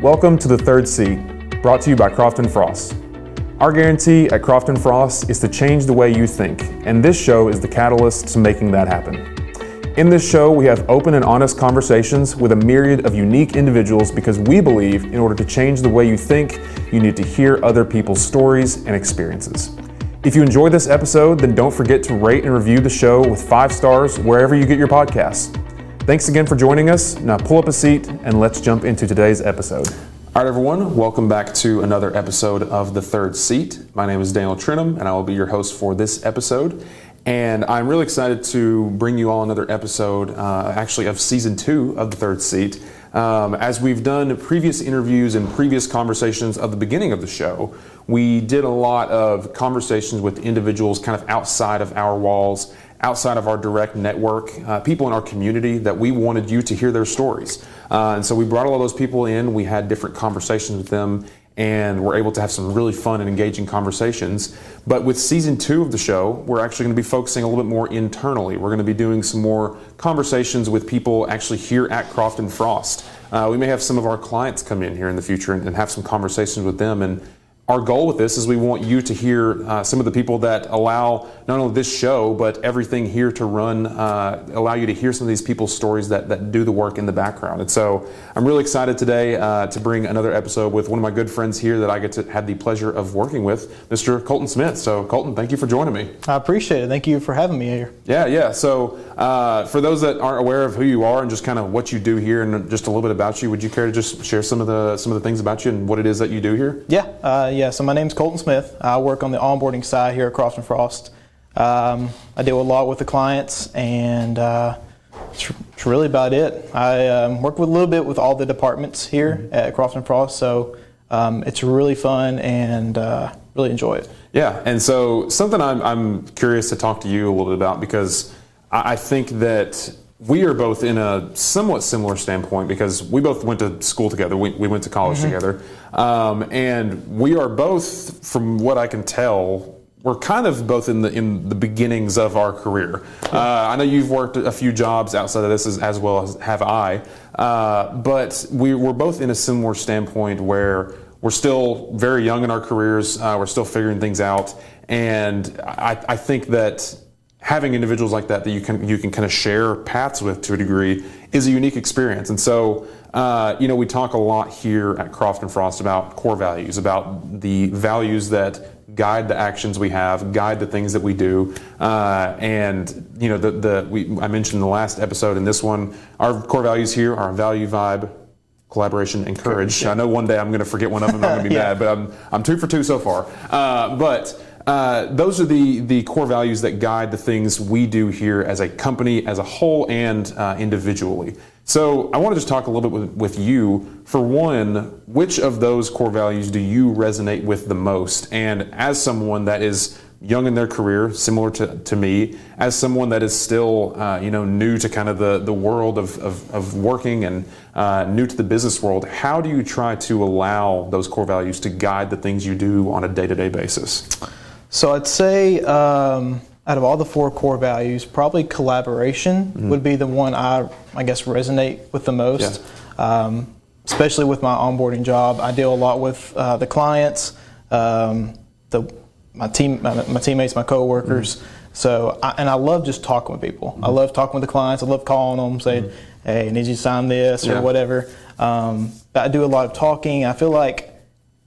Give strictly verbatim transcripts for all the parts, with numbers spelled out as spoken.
Welcome to The Third Seat, brought to you by Croft and Frost. Our guarantee at Croft and Frost is to change the way you think, and this show is the catalyst to making that happen. In this show, we have open and honest conversations with a myriad of unique individuals because we believe in order to change the way you think, you need to hear other people's stories and experiences. If you enjoy this episode, then don't forget to rate and review the show with five stars wherever you get your podcasts. Thanks again for joining us. Now pull up a seat and let's jump into today's episode. All right, everyone, welcome back to another episode of The Third Seat. My name is Daniel Trenum, and I will be your host for this episode. And I'm really excited to bring you all another episode, uh, actually, of Season two of The Third Seat. Um, as we've done previous interviews and previous conversations at the beginning of the show, we did a lot of conversations with individuals kind of outside of our walls, outside of our direct network, uh, people in our community that we wanted you to hear their stories. Uh, and so we brought all of those people in, we had different conversations with them, and we're able to have some really fun and engaging conversations. But with season two of the show, we're actually going to be focusing a little bit more internally. We're going to be doing some more conversations with people actually here at Croft and Frost. Uh, we may have some of our clients come in here in the future and, and have some conversations with them. And our goal with this is we want you to hear uh, some of the people that allow not only this show, but everything here to run, uh, allow you to hear some of these people's stories that, that do the work in the background. And so I'm really excited today uh, to bring another episode with one of my good friends here that I get to have the pleasure of working with, Mister Colton Smith. So Colton, thank you for joining me. I appreciate it. Thank you for having me here. Yeah, yeah. So uh, for those that aren't aware of who you are and just kind of what you do here and just a little bit about you, would you care to just share some of the some of the things about you and what it is that you do here? Yeah. Uh, yeah. Yeah, so my name's Colton Smith. I work on the onboarding side here at Croft and Frost. Um, I deal a lot with the clients, and uh, it's, it's really about it. I um, work with a little bit with all the departments here mm-hmm. at Croft and Frost, so um, it's really fun and uh, really enjoy it. Yeah, and so something I'm, I'm curious to talk to you a little bit about, because I, I think that we are both in a somewhat similar standpoint because we both went to school together. We, we went to college mm-hmm. together. Um, and we are both, from what I can tell, we're kind of both in the in the beginnings of our career. Uh, I know you've worked a few jobs outside of this as, as well as have I. Uh, but we we're both in a similar standpoint where we're still very young in our careers. Uh, we're still figuring things out. And I, I think that having individuals like that that you can you can kind of share paths with to a degree is a unique experience. And so, uh, you know, we talk a lot here at Croft and Frost about core values, about the values that guide the actions we have, guide the things that we do. Uh, and you know, the the we I mentioned in the last episode and this one, our core values here are value, vibe, collaboration, and courage. Yeah. I know one day I'm going to forget one of them. I'm going to be yeah. mad, but I'm I'm two for two so far. Uh, but Uh, those are the, the core values that guide the things we do here as a company, as a whole, and uh, individually. So I want to just talk a little bit with, with you. For one, which of those core values do you resonate with the most? And as someone that is young in their career, similar to, to me, as someone that is still uh, you know, new to kind of the, the world of, of, of working and uh, new to the business world, how do you try to allow those core values to guide the things you do on a day-to-day basis? So I'd say um, out of all the four core values, probably collaboration mm-hmm. would be the one I, I guess, resonate with the most, yeah. um, especially with my onboarding job. I deal a lot with uh, the clients, um, the my team, my, my teammates, my coworkers. Mm-hmm. So I, and I love just talking with people. Mm-hmm. I love talking with the clients. I love calling them, saying, mm-hmm. "Hey, I need you to sign this" yeah. or whatever. Um, but I do a lot of talking. I feel like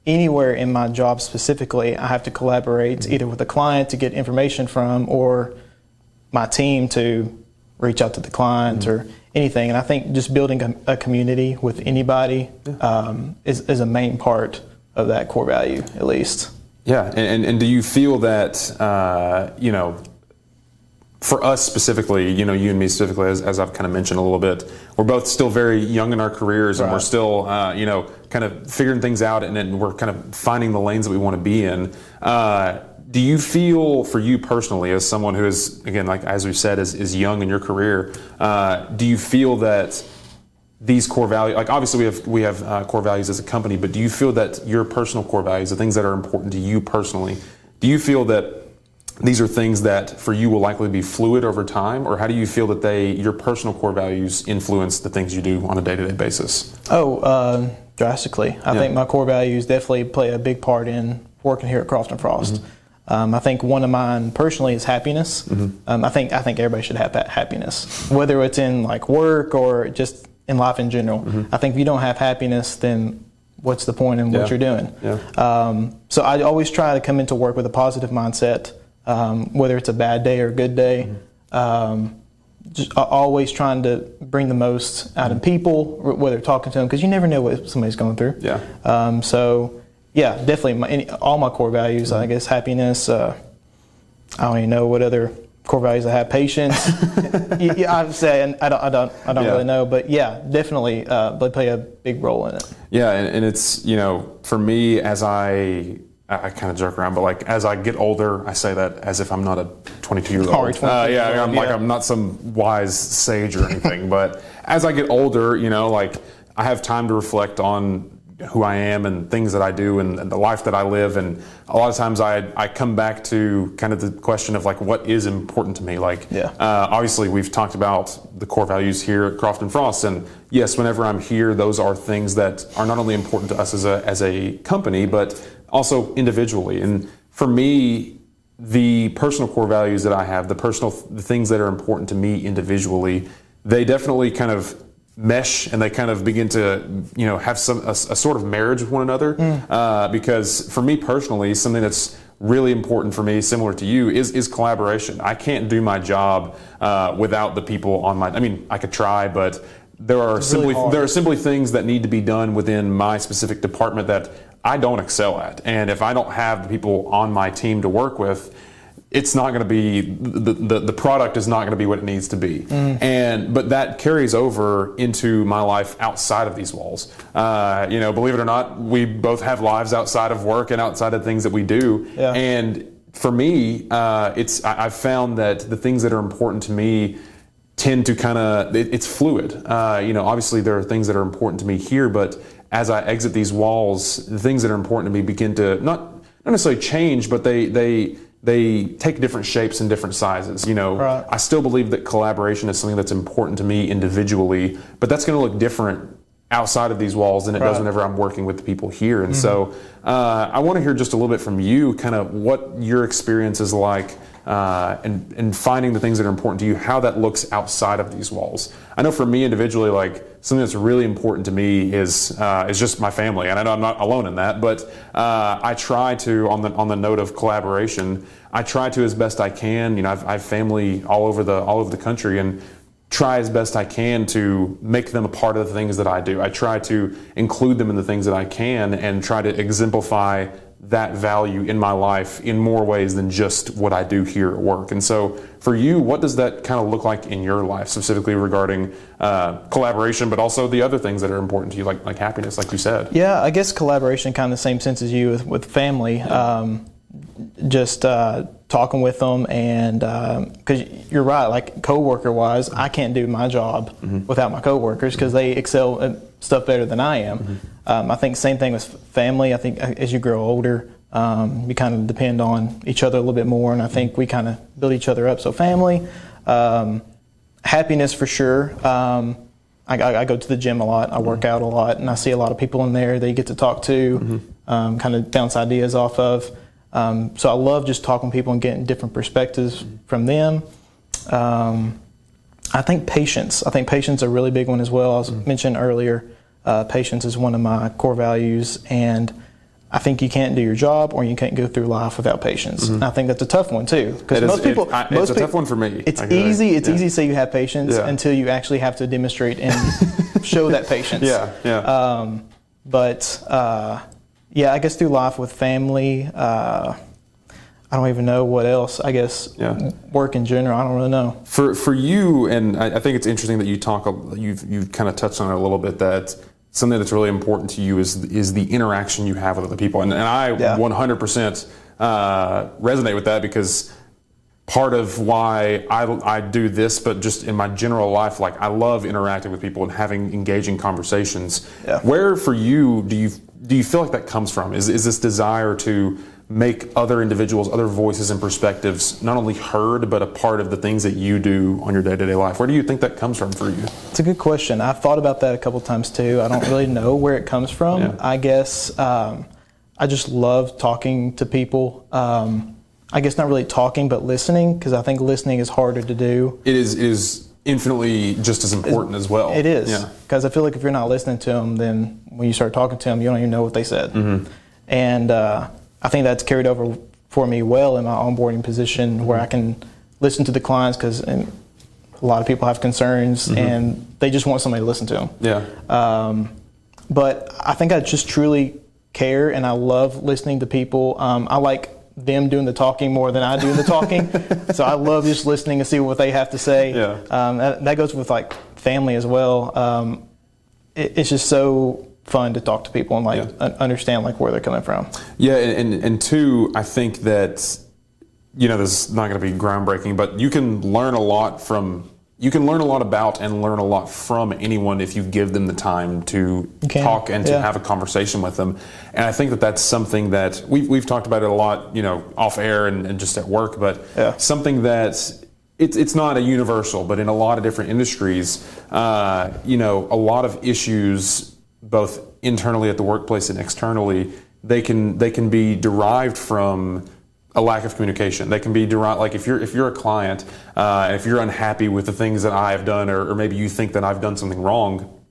anywhere in my job specifically, I have to collaborate mm-hmm. either with a client to get information from or my team to reach out to the client mm-hmm. or anything. And I think just building a, a community with anybody yeah. um, is, is a main part of that core value, at least. Yeah, and, and, and do you feel that, uh, you know, for us specifically, you know, you and me specifically, as, as I've kind of mentioned a little bit, we're both still very young in our careers and right. we're still, uh, you know, kind of figuring things out, and then we're kind of finding the lanes that we want to be in. Uh, do you feel, for you personally, as someone who is, again, like as we've said, is, is young in your career, uh, do you feel that these core values, like obviously we have we have uh, core values as a company, but do you feel that your personal core values, the things that are important to you personally, do you feel that these are things that for you will likely be fluid over time, or how do you feel that they, your personal core values influence the things you do on a day-to-day basis? Oh, uh, drastically. I yeah. think my core values definitely play a big part in working here at Croft and Frost. Mm-hmm. Um, I think one of mine personally is happiness. Mm-hmm. um, I think I think everybody should have happiness, whether it's in like work or just in life in general. Mm-hmm. I think if you don't have happiness, then what's the point in yeah. what you're doing? Yeah. Um, so I always try to come into work with a positive mindset, um, whether it's a bad day or a good day. Mm-hmm. um, just always trying to bring the most out of people, whether talking to them, because you never know what somebody's going through. Yeah. Um, so. Yeah, definitely. My, any, all my core values, I guess, happiness. Uh, I don't even know what other core values I have. Patience. you, you, I'm saying I don't, I don't, I don't yeah. really know. But yeah, definitely, uh, they play a big role in it. Yeah, and, and it's, you know, for me, as I, I, I kind of joke around, but like as I get older, I say that as if I'm not a twenty-two-year-old. Oh, uh, yeah, I'm yeah. like I'm not some wise sage or anything. But as I get older, you know, like I have time to reflect on who I am and things that I do and, and the life that I live, and a lot of times I I come back to kind of the question of like what is important to me. Like yeah. uh, obviously we've talked about the core values here at Croft and Frost, and yes, whenever I'm here, those are things that are not only important to us as a as a company, but also individually. And for me, the personal core values that I have, the personal the things that are important to me individually, they definitely kind of mesh, and they kind of begin to, you know, have some a, a sort of marriage with one another. Mm. Uh, because for me personally, something that's really important for me, similar to you, is is collaboration. I can't do my job uh, without the people on my. I mean, I could try, but there are it's simply really there are simply things that need to be done within my specific department that I don't excel at, and if I don't have the people on my team to work with, it's not going to be, the, the the product is not going to be what it needs to be. Mm. And but that carries over into my life outside of these walls. Uh, you know, believe it or not, we both have lives outside of work and outside of things that we do. Yeah. And for me, uh, it's I, I've found that the things that are important to me tend to kind of, it, it's fluid. Uh, you know, obviously there are things that are important to me here, but as I exit these walls, the things that are important to me begin to, not, not necessarily change, but they they... they take different shapes and different sizes. You know, right. I still believe that collaboration is something that's important to me individually, but that's going to look different outside of these walls than it right. does whenever I'm working with the people here. And mm-hmm. so uh, I want to hear just a little bit from you, kind of what your experience is like uh, and, and finding the things that are important to you, how that looks outside of these walls. I know for me individually, like something that's really important to me is uh, is just my family, and I know I'm not alone in that, but uh, I try to, on the on the note of collaboration, I try to as best I can, you know, I've, I've family all over the all over the country, and try as best I can to make them a part of the things that I do. I try to include them in the things that I can and try to exemplify that value in my life in more ways than just what I do here at work. And so for you, what does that kind of look like in your life, specifically regarding uh, collaboration, but also the other things that are important to you, like like happiness, like you said? Yeah, I guess collaboration kind of the same sense as you with, with family. Um, just uh, talking with them, and because um, you're right, like coworker-wise, I can't do my job mm-hmm. without my coworkers because they excel at stuff better than I am. Mm-hmm. Um, I think same thing with family. I think as you grow older, um, you kind of depend on each other a little bit more, and I think we kind of build each other up. So family, um, happiness for sure. Um, I, I go to the gym a lot. I work out a lot, and I see a lot of people in there that you get to talk to, mm-hmm. um, kind of bounce ideas off of. Um, so I love just talking to people and getting different perspectives from them. Um, I think patience. I think patience is a really big one as well. As mm-hmm. mentioned earlier, Uh, patience is one of my core values, and I think you can't do your job or you can't go through life without patience. Mm-hmm. And I think that's a tough one too, because most is, people, it, I, most it's people, a tough one for me. It's easy. It's yeah. easy to say you have patience yeah. until you actually have to demonstrate and show that patience. Yeah, yeah. Um, but uh, yeah, I guess through life with family, uh, I don't even know what else. I guess yeah. work in general, I don't really know. For for you, and I, I think it's interesting that you talk. You've you've kind of touched on it a little bit that. Something that's really important to you is is the interaction you have with other people. And, and I yeah. one hundred percent uh, resonate with that, because part of why I, I do this, but just in my general life, like I love interacting with people and having engaging conversations. Yeah. Where for you do you do you feel like that comes from? Is is this desire to make other individuals, other voices and perspectives not only heard, but a part of the things that you do on your day-to-day life? Where do you think that comes from for you? It's a good question. I've thought about that a couple times too. I don't really know where it comes from. Yeah. I guess um, I just love talking to people. Um, I guess not really talking, but listening, because I think listening is harder to do. It is, it is infinitely just as important as well. It is, because yeah. I feel like if you're not listening to them, then when you start talking to them, you don't even know what they said. Mm-hmm. And uh, I think that's carried over for me well in my onboarding position, mm-hmm. where I can listen to the clients, because a lot of people have concerns, mm-hmm. and they just want somebody to listen to them. Yeah. Um, but I think I just truly care, and I love listening to people. Um, I like them doing the talking more than I do the talking. So I love just listening and see what they have to say. Yeah. Um, that, that goes with like family as well. Um, it, it's just so fun to talk to people and like yeah. understand like where they're coming from. Yeah, and, and and two, I think that, you know, this is not going to be groundbreaking, but you can learn a lot from, you can learn a lot about and learn a lot from anyone if you give them the time to talk and to yeah. have a conversation with them. And I think that that's something that we've we've talked about it a lot, you know, off air and, and just at work, but yeah. something that It's it's not a universal, but in a lot of different industries, uh, you know, a lot of issues, both internally at the workplace and externally, they can they can be derived from a lack of communication. They can be derived, like if you're if you're a client, uh, if you're unhappy with the things that I have done, or, or maybe you think that I've done something wrong,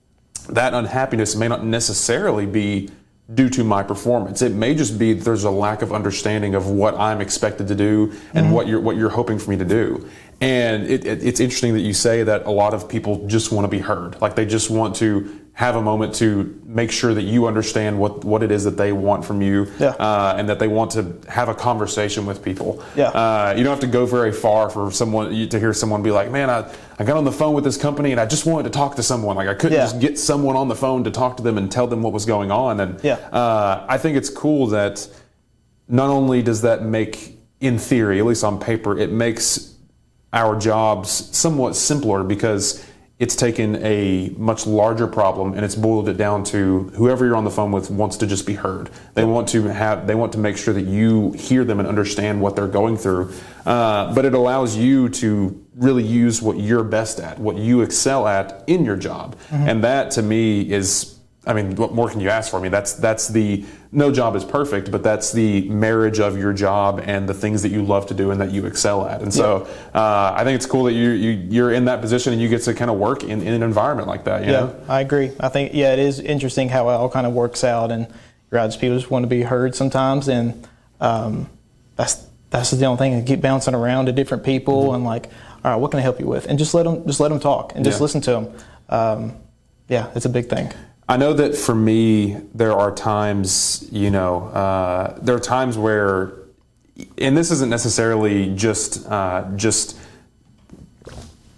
that unhappiness may not necessarily be due to my performance. It may just be that there's a lack of understanding of what I'm expected to do and mm-hmm. what you're what you're hoping for me to do. And it, it, it's interesting that you say that a lot of people just want to be heard, like they just want to have a moment to make sure that you understand what, what it is that they want from you, yeah. uh, and that they want to have a conversation with people. Yeah. Uh, you don't have to go very far for someone to hear someone be like, man, I, I got on the phone with this company and I just wanted to talk to someone. Like I couldn't yeah. just get someone on the phone to talk to them and tell them what was going on. And yeah. uh, I think it's cool that not only does that make, in theory, at least on paper, it makes our jobs somewhat simpler, because it's taken a much larger problem and it's boiled it down to whoever you're on the phone with wants to just be heard. They want to have, they want to make sure that you hear them and understand what they're going through. Uh, but it allows you to really use what you're best at, what you excel at in your job. Mm-hmm. And that to me is, I mean, what more can you ask for? I mean, that's, that's the, no job is perfect, but that's the marriage of your job and the things that you love to do and that you excel at. And so yeah. uh, I think it's cool that you, you, you're in that position and you get to kind of work in, in an environment like that. You yeah, know? I agree. I think, yeah, it is interesting how it all kind of works out, and right, just people just want to be heard sometimes. And um, that's, that's the only thing. I keep bouncing around to different people mm-hmm. and like, all right, what can I help you with? And just let them, just let them talk and just yeah. listen to them. Um, yeah, it's a big thing. I know that for me, there are times, you know, uh, there are times where, and this isn't necessarily just, uh, just,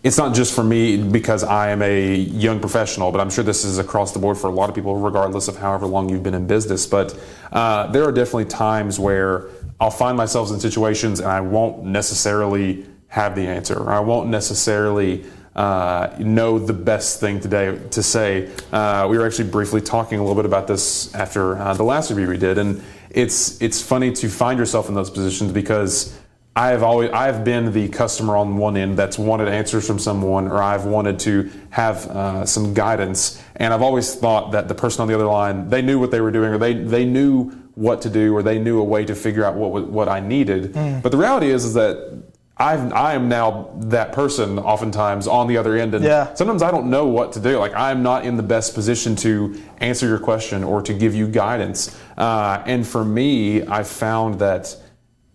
it's not just for me because I am a young professional, but I'm sure this is across the board for a lot of people, regardless of however long you've been in business. But uh, there are definitely times where I'll find myself in situations and I won't necessarily have the answer, or I won't necessarily Uh, know the best thing today to say. Uh, we were actually briefly talking a little bit about this after uh, the last review we did, and it's it's funny to find yourself in those positions, because I have always I've been the customer on one end that's wanted answers from someone, or I've wanted to have uh, some guidance, and I've always thought that the person on the other line, they knew what they were doing, or they they knew what to do, or they knew a way to figure out what what I needed. Mm. But the reality is is that I've, I am now that person oftentimes on the other end, and yeah. sometimes I don't know what to do. Like, I'm not in the best position to answer your question or to give you guidance. Uh, and for me, I've found that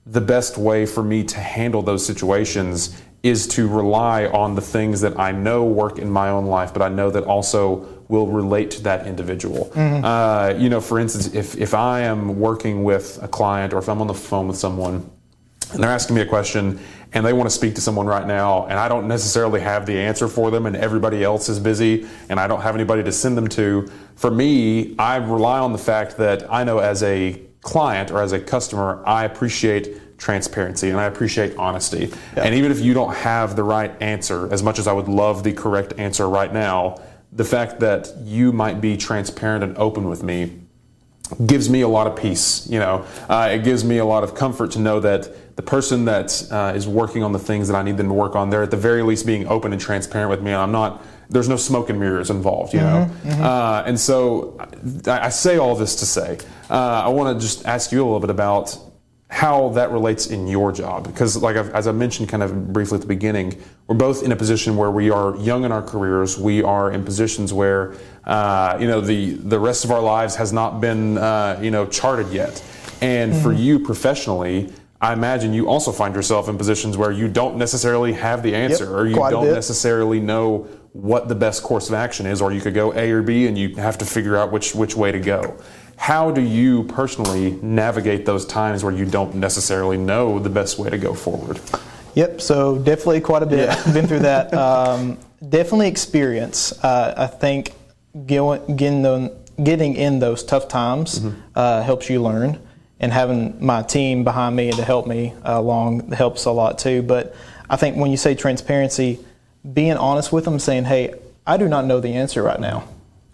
the best way for me to handle those situations is to rely on the things that I know work in my own life, but I know that also will relate to that individual. Mm-hmm. Uh, you know, for instance, if, if I am working with a client, or if I'm on the phone with someone, and they're asking me a question and they want to speak to someone right now, and I don't necessarily have the answer for them, and everybody else is busy and I don't have anybody to send them to, for me, I rely on the fact that I know as a client or as a customer, I appreciate transparency and I appreciate honesty. Yeah. And even if you don't have the right answer, as much as I would love the correct answer right now, the fact that you might be transparent and open with me gives me a lot of peace. You know, uh, it gives me a lot of comfort to know that the person that uh, is working on the things that I need them to work on, they're at the very least being open and transparent with me. And I'm not. There's no smoke and mirrors involved, you know? Mm-hmm, mm-hmm. Uh, and so I, I say all this to say, uh, I want to just ask you a little bit about how that relates in your job. Because like I've, as I mentioned kind of briefly at the beginning, we're both in a position where we are young in our careers. We are in positions where, uh, you know, the, the rest of our lives has not been, uh, you know, charted yet. And mm-hmm. for you professionally, I imagine you also find yourself in positions where you don't necessarily have the answer, yep, or you don't necessarily know what the best course of action is, or you could go A or B and you have to figure out which which way to go. How do you personally navigate those times where you don't necessarily know the best way to go forward? Yep, so definitely quite a bit. Yeah. Been through that. Um, definitely experience. Uh, I think getting, getting in those tough times mm-hmm. uh, helps you learn. And having my team behind me to help me along helps a lot too. But I think when you say transparency, being honest with them, saying, hey, I do not know the answer right now,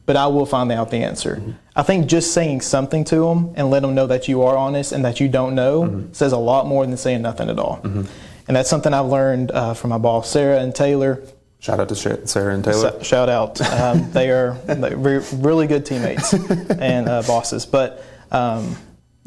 but I will find out the answer. Mm-hmm. I think just saying something to them and let them know that you are honest and that you don't know mm-hmm. says a lot more than saying nothing at all. Mm-hmm. And that's something I've learned uh, from my boss, Sarah and Taylor. Shout out to Sarah and Taylor. Shout out. Um, they are really good teammates and uh, bosses. But um,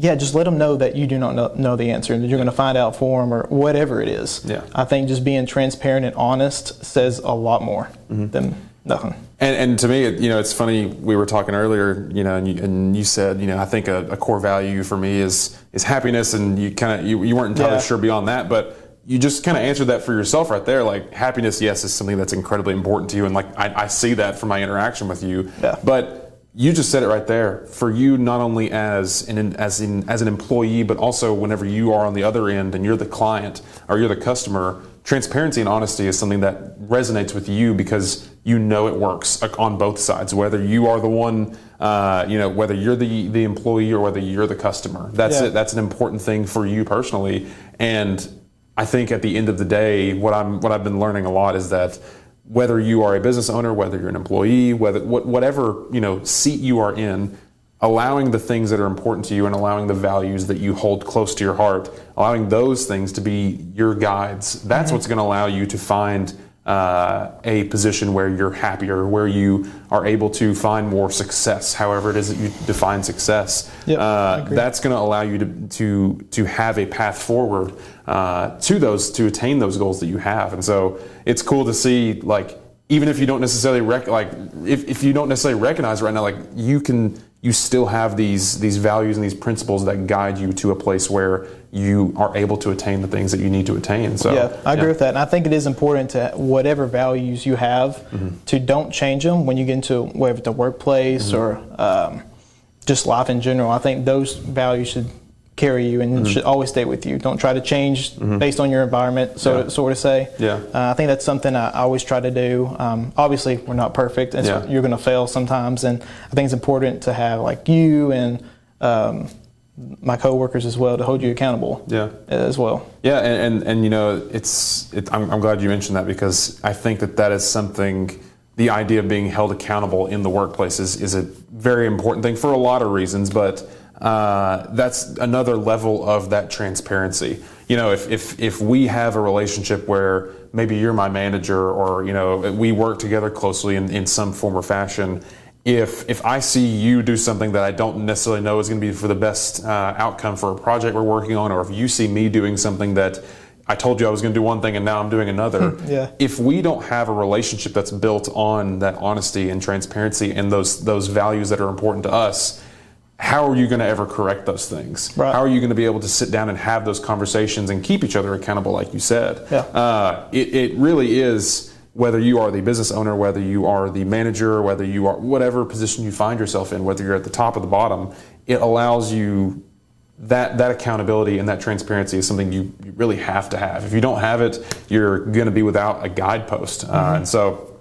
yeah, just let them know that you do not know, know the answer and that you're going to find out for them or whatever it is. Yeah. I think just being transparent and honest says a lot more mm-hmm. than nothing. And and to me, it, you know, it's funny, we were talking earlier, you know, and you, and you said, you know, I think a, a core value for me is is happiness, and you kind of, you, you weren't entirely yeah. sure beyond that, but you just kind of answered that for yourself right there. Like happiness, yes, is something that's incredibly important to you, and like I, I see that from my interaction with you, yeah. but you just said it right there. For you, not only as an as in as an employee, but also whenever you are on the other end and you're the client or you're the customer, transparency and honesty is something that resonates with you because you know it works on both sides. Whether you are the one, uh, you know, whether you're the the employee or whether you're the customer, that's yeah. it. That's an important thing for you personally. And I think at the end of the day, what I'm what I've been learning a lot is that, whether you are a business owner, whether you're an employee, whether whatever, you know, seat you are in, allowing the things that are important to you and allowing the values that you hold close to your heart, allowing those things to be your guides, that's mm-hmm. what's going to allow you to find uh, a position where you're happier, where you are able to find more success, however it is that you define success. Yep, uh, that's going to allow you to, to to have a path forward uh, to those, to attain those goals that you have. And so it's cool to see, like, even if you don't necessarily rec- like if, if you don't necessarily recognize right now, like you can, you still have these these values and these principles that guide you to a place where you are able to attain the things that you need to attain. So yeah, I agree yeah. with that. And I think it is important to, whatever values you have, mm-hmm. to don't change them when you get into whether the workplace mm-hmm. or um, just life in general. I think those values should carry you and mm-hmm. should always stay with you. Don't try to change mm-hmm. based on your environment, so yeah. to, sort of say. Yeah. Uh, I think that's something I always try to do. Um, obviously, we're not perfect, and yeah. so you're going to fail sometimes. And I think it's important to have like you and um, my coworkers as well to hold you accountable. Yeah. As well. Yeah, and and, and you know, it's. It, I'm, I'm glad you mentioned that, because I think that that is something. The idea of being held accountable in the workplace is, is a very important thing for a lot of reasons, but. Uh, that's another level of that transparency. You know, if, if if we have a relationship where maybe you're my manager, or you know, we work together closely in, in some form or fashion, if if I see you do something that I don't necessarily know is going to be for the best uh, outcome for a project we're working on, or if you see me doing something that I told you I was going to do one thing and now I'm doing another. yeah. If we don't have a relationship that's built on that honesty and transparency and those those values that are important to us, how are you going to ever correct those things? Right. How are you going to be able to sit down and have those conversations and keep each other accountable, like you said? Yeah. Uh, it, it really is, whether you are the business owner, whether you are the manager, whether you are whatever position you find yourself in, whether you're at the top or the bottom, it allows you that that accountability and that transparency is something you, you really have to have. If you don't have it, you're going to be without a guidepost. Mm-hmm. Uh, and so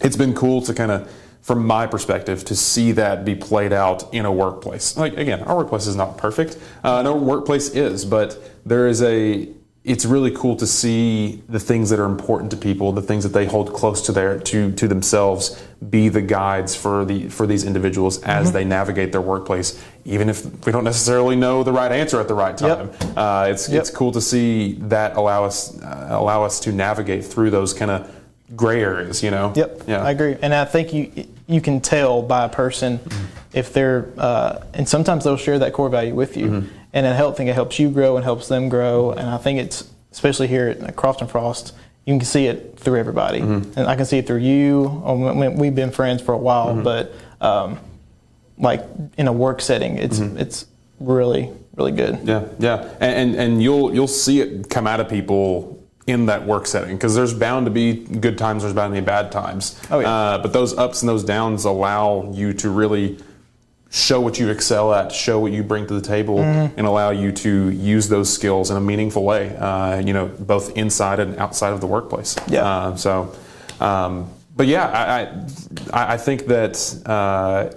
it's been cool to kind of, from my perspective, to see that be played out in a workplace. Like, again, our workplace is not perfect. Uh, no workplace is, but there is a, it's really cool to see the things that are important to people, the things that they hold close to their to to themselves, be the guides for the for these individuals as mm-hmm. they navigate their workplace, even if we don't necessarily know the right answer at the right time. Yep. Uh, it's yep. it's cool to see that allow us uh, allow us to navigate through those kind of gray areas, you know. Yep. Yeah. I agree, and I think you you can tell by a person mm-hmm. if they're uh, and sometimes they'll share that core value with you, mm-hmm. and I help think it helps you grow and helps them grow, and I think it's especially here at Croft and Frost, you can see it through everybody, mm-hmm. and I can see it through you. We've been friends for a while, mm-hmm. but um, like in a work setting, it's mm-hmm. it's really really good. Yeah, yeah, and, and and you'll you'll see it come out of people in that work setting, because there's bound to be good times, there's bound to be bad times. Oh, yeah. Uh, but those ups and those downs allow you to really show what you excel at, show what you bring to the table, mm-hmm. and allow you to use those skills in a meaningful way, uh, you know, both inside and outside of the workplace. Yeah. Uh, so, um, but yeah, I, I, I think that uh,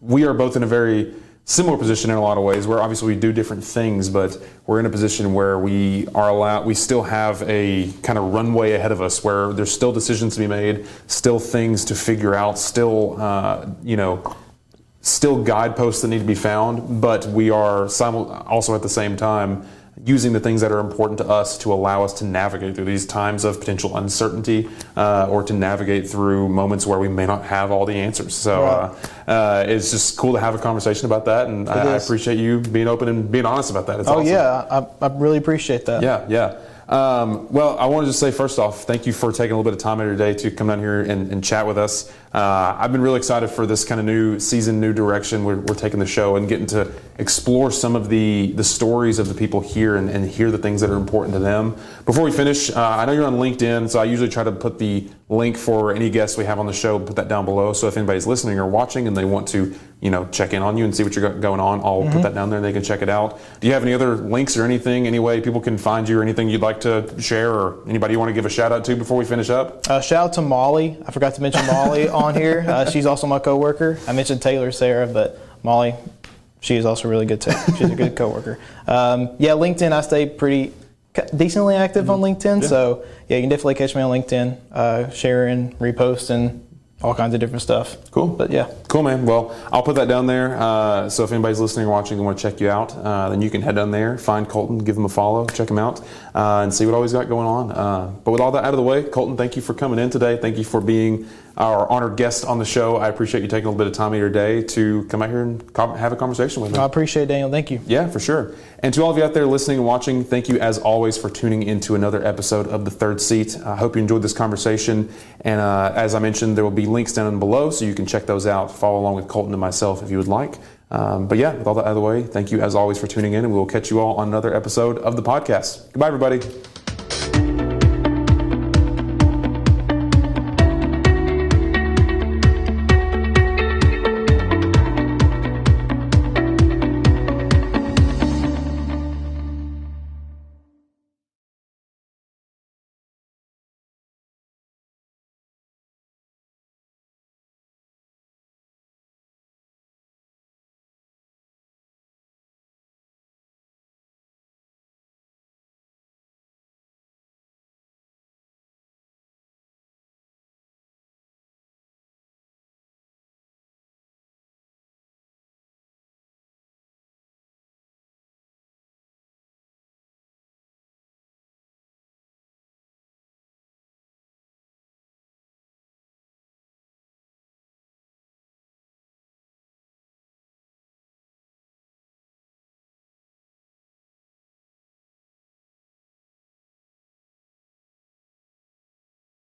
we are both in a very similar position in a lot of ways, where obviously we do different things, but we're in a position where we are allowed, we still have a kind of runway ahead of us where there's still decisions to be made, still things to figure out, still, uh, you know, still guideposts that need to be found, but we are simul- also at the same time using the things that are important to us to allow us to navigate through these times of potential uncertainty, uh, or to navigate through moments where we may not have all the answers. So right. uh, uh, it's just cool to have a conversation about that, and I, I appreciate you being open and being honest about that. It's oh, awesome. yeah, I, I really appreciate that. Yeah, yeah. Um, well, I wanted to say, first off, thank you for taking a little bit of time out of your day to come down here and, and chat with us. Uh, I've been really excited for this kind of new season, new direction we're, we're taking the show, and getting to explore some of the, the stories of the people here and, and hear the things that are important to them. Before we finish, uh, I know you're on LinkedIn, so I usually try to put the link for any guests we have on the show, put that down below. So if anybody's listening or watching and they want to, you know, check in on you and see what you're going on, I'll mm-hmm. put that down there and they can check it out. Do you have any other links or anything, any way people can find you, or anything you'd like to share, or anybody you want to give a shout out to before we finish up? Uh, shout out to Molly. I forgot to mention Molly on here. Uh, she's also my coworker. I mentioned Taylor, Sarah, but Molly, she is also really good too. She's a good coworker. Um, yeah, LinkedIn, I stay pretty decently active mm-hmm. on LinkedIn, yeah. so yeah, you can definitely catch me on LinkedIn, uh, sharing, reposting, all kinds of different stuff. Cool. But yeah. Cool, man. Well, I'll put that down there. Uh, so if anybody's listening or watching and want to check you out, uh, then you can head down there, find Colton, give him a follow, check him out, uh, and see what all he's got going on. Uh, but with all that out of the way, Colton, thank you for coming in today. Thank you for being our honored guest on the show. I appreciate you taking a little bit of time of your day to come out here and com- have a conversation with me. I appreciate it, Daniel. Thank you. Yeah, for sure. And to all of you out there listening and watching, thank you as always for tuning into another episode of The Third Seat. I hope you enjoyed this conversation. And uh, as I mentioned, there will be links down below so you can check those out. Follow along with Colton and myself if you would like. Um, but yeah, with all that out of the way, thank you as always for tuning in, and we will catch you all on another episode of the podcast. Goodbye, everybody.